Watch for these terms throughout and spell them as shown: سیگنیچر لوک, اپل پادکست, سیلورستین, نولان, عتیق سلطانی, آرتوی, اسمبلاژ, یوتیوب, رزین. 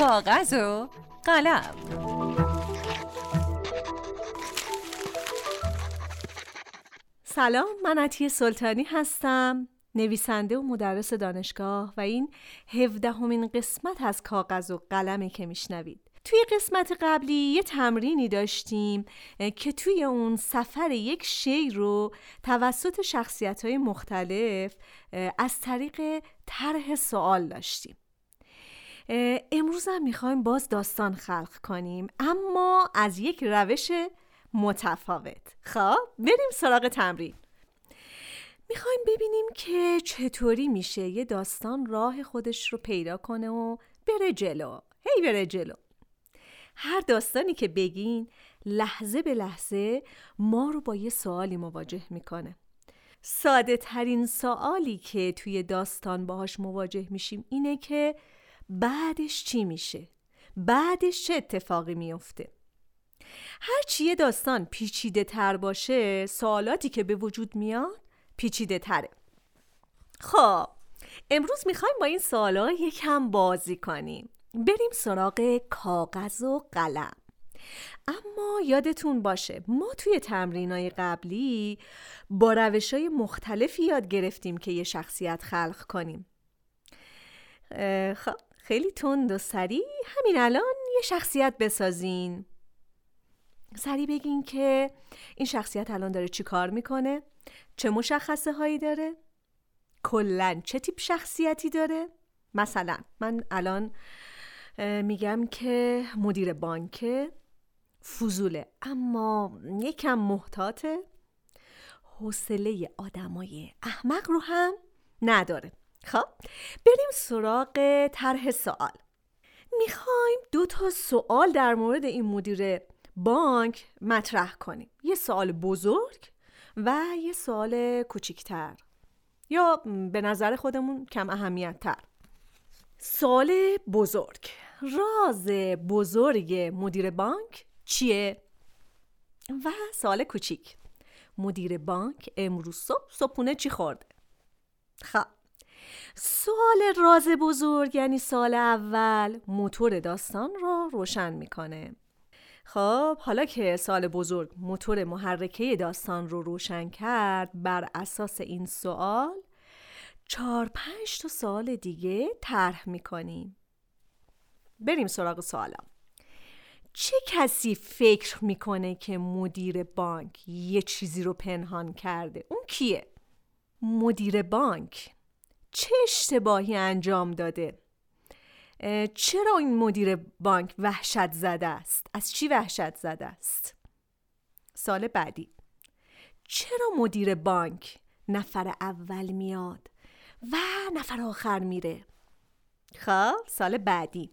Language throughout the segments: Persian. کاغذ و قلم. سلام، من عتیق سلطانی هستم، نویسنده و مدرس دانشگاه، و این 17مین قسمت از کاغذ و قلمه که میشنوید. توی قسمت قبلی یه تمرینی داشتیم که توی اون سفر یک شی رو توسط شخصیت‌های مختلف از طریق طرح سوال داشتیم. امروز هم میخوایم باز داستان خلق کنیم، اما از یک روش متفاوت. خب بریم سراغ تمرین. میخوایم ببینیم که چطوری میشه یه داستان راه خودش رو پیدا کنه و بره جلو. هر داستانی که بگین لحظه به لحظه ما رو با یه سوالی مواجه میکنه. ساده ترین سوالی که توی داستان باهاش مواجه میشیم اینه که بعدش چی میشه؟ بعدش چه اتفاقی میفته؟ هرچی یه داستان پیچیده تر باشه، سوالاتی که به وجود میاد پیچیده تره. خب امروز میخوایم با این سوالا یکم بازی کنیم. بریم سراغ کاغذ و قلم. اما یادتون باشه ما توی تمرینای قبلی با روش‌های مختلفی یاد گرفتیم که یه شخصیت خلق کنیم. خب خیلی تند و سریع همین الان یه شخصیت بسازین. سریع بگین که این شخصیت الان داره چی کار میکنه، چه مشخصه هایی داره، کلن چه تیپ شخصیتی داره. مثلا من الان میگم که مدیر بانکه، فضوله اما یکم محتاطه، حوصله آدمای احمق رو هم نداره. خب بریم سراغ طرح سوال. میخوایم 2 سوال در مورد این مدیر بانک مطرح کنیم، یه سوال بزرگ و یه سوال کوچیکتر یا به نظر خودمون کم اهمیت تر. سوال بزرگ: راز بزرگ مدیر بانک چیه؟ و سوال کوچیک: مدیر بانک امروز صبحونه چی خورده؟ خب سوال راز بزرگ یعنی سوال اول موتور داستان رو روشن میکنه. خب حالا که سوال بزرگ موتور محرکه داستان رو روشن کرد، بر اساس این سوال 4-5 سوال دیگه طرح میکنیم. بریم سراغ سوالا. چه کسی فکر میکنه که مدیر بانک یه چیزی رو پنهان کرده؟ اون کیه؟ مدیر بانک چه اشتباهی انجام داده؟ چرا این مدیر بانک وحشت زده است؟ از چی وحشت زده است؟ سال بعدی: چرا مدیر بانک نفر اول میاد و نفر آخر میره؟ خب سال بعدی: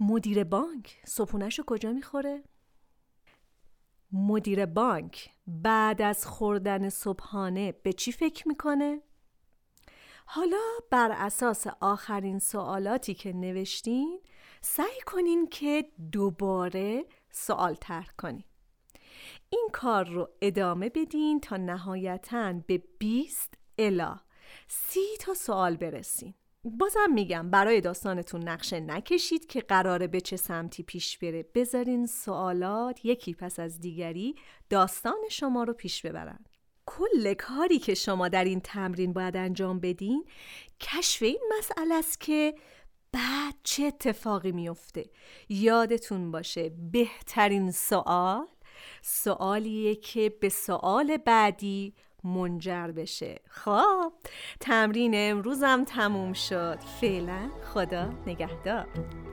مدیر بانک صبحونه‌شو کجا میخوره؟ مدیر بانک بعد از خوردن صبحانه به چی فکر میکنه؟ حالا بر اساس آخرین سوالاتی که نوشتین سعی کنین که دوباره سوال طرح کنین. این کار رو ادامه بدین تا نهایتاً به 20 الی 30 سوال برسین. بازم میگم برای داستانتون نقشه نکشید که قراره به چه سمتی پیش بره. بذارین سوالات یکی پس از دیگری داستان شما رو پیش ببرن. کل کاری که شما در این تمرین باید انجام بدین کشف این مسئله است که بعد چه اتفاقی میفته. یادتون باشه بهترین سوال سوالیه که به سوال بعدی منجر بشه. خب تمرین امروزم تموم شد. فعلا خدا نگهدار.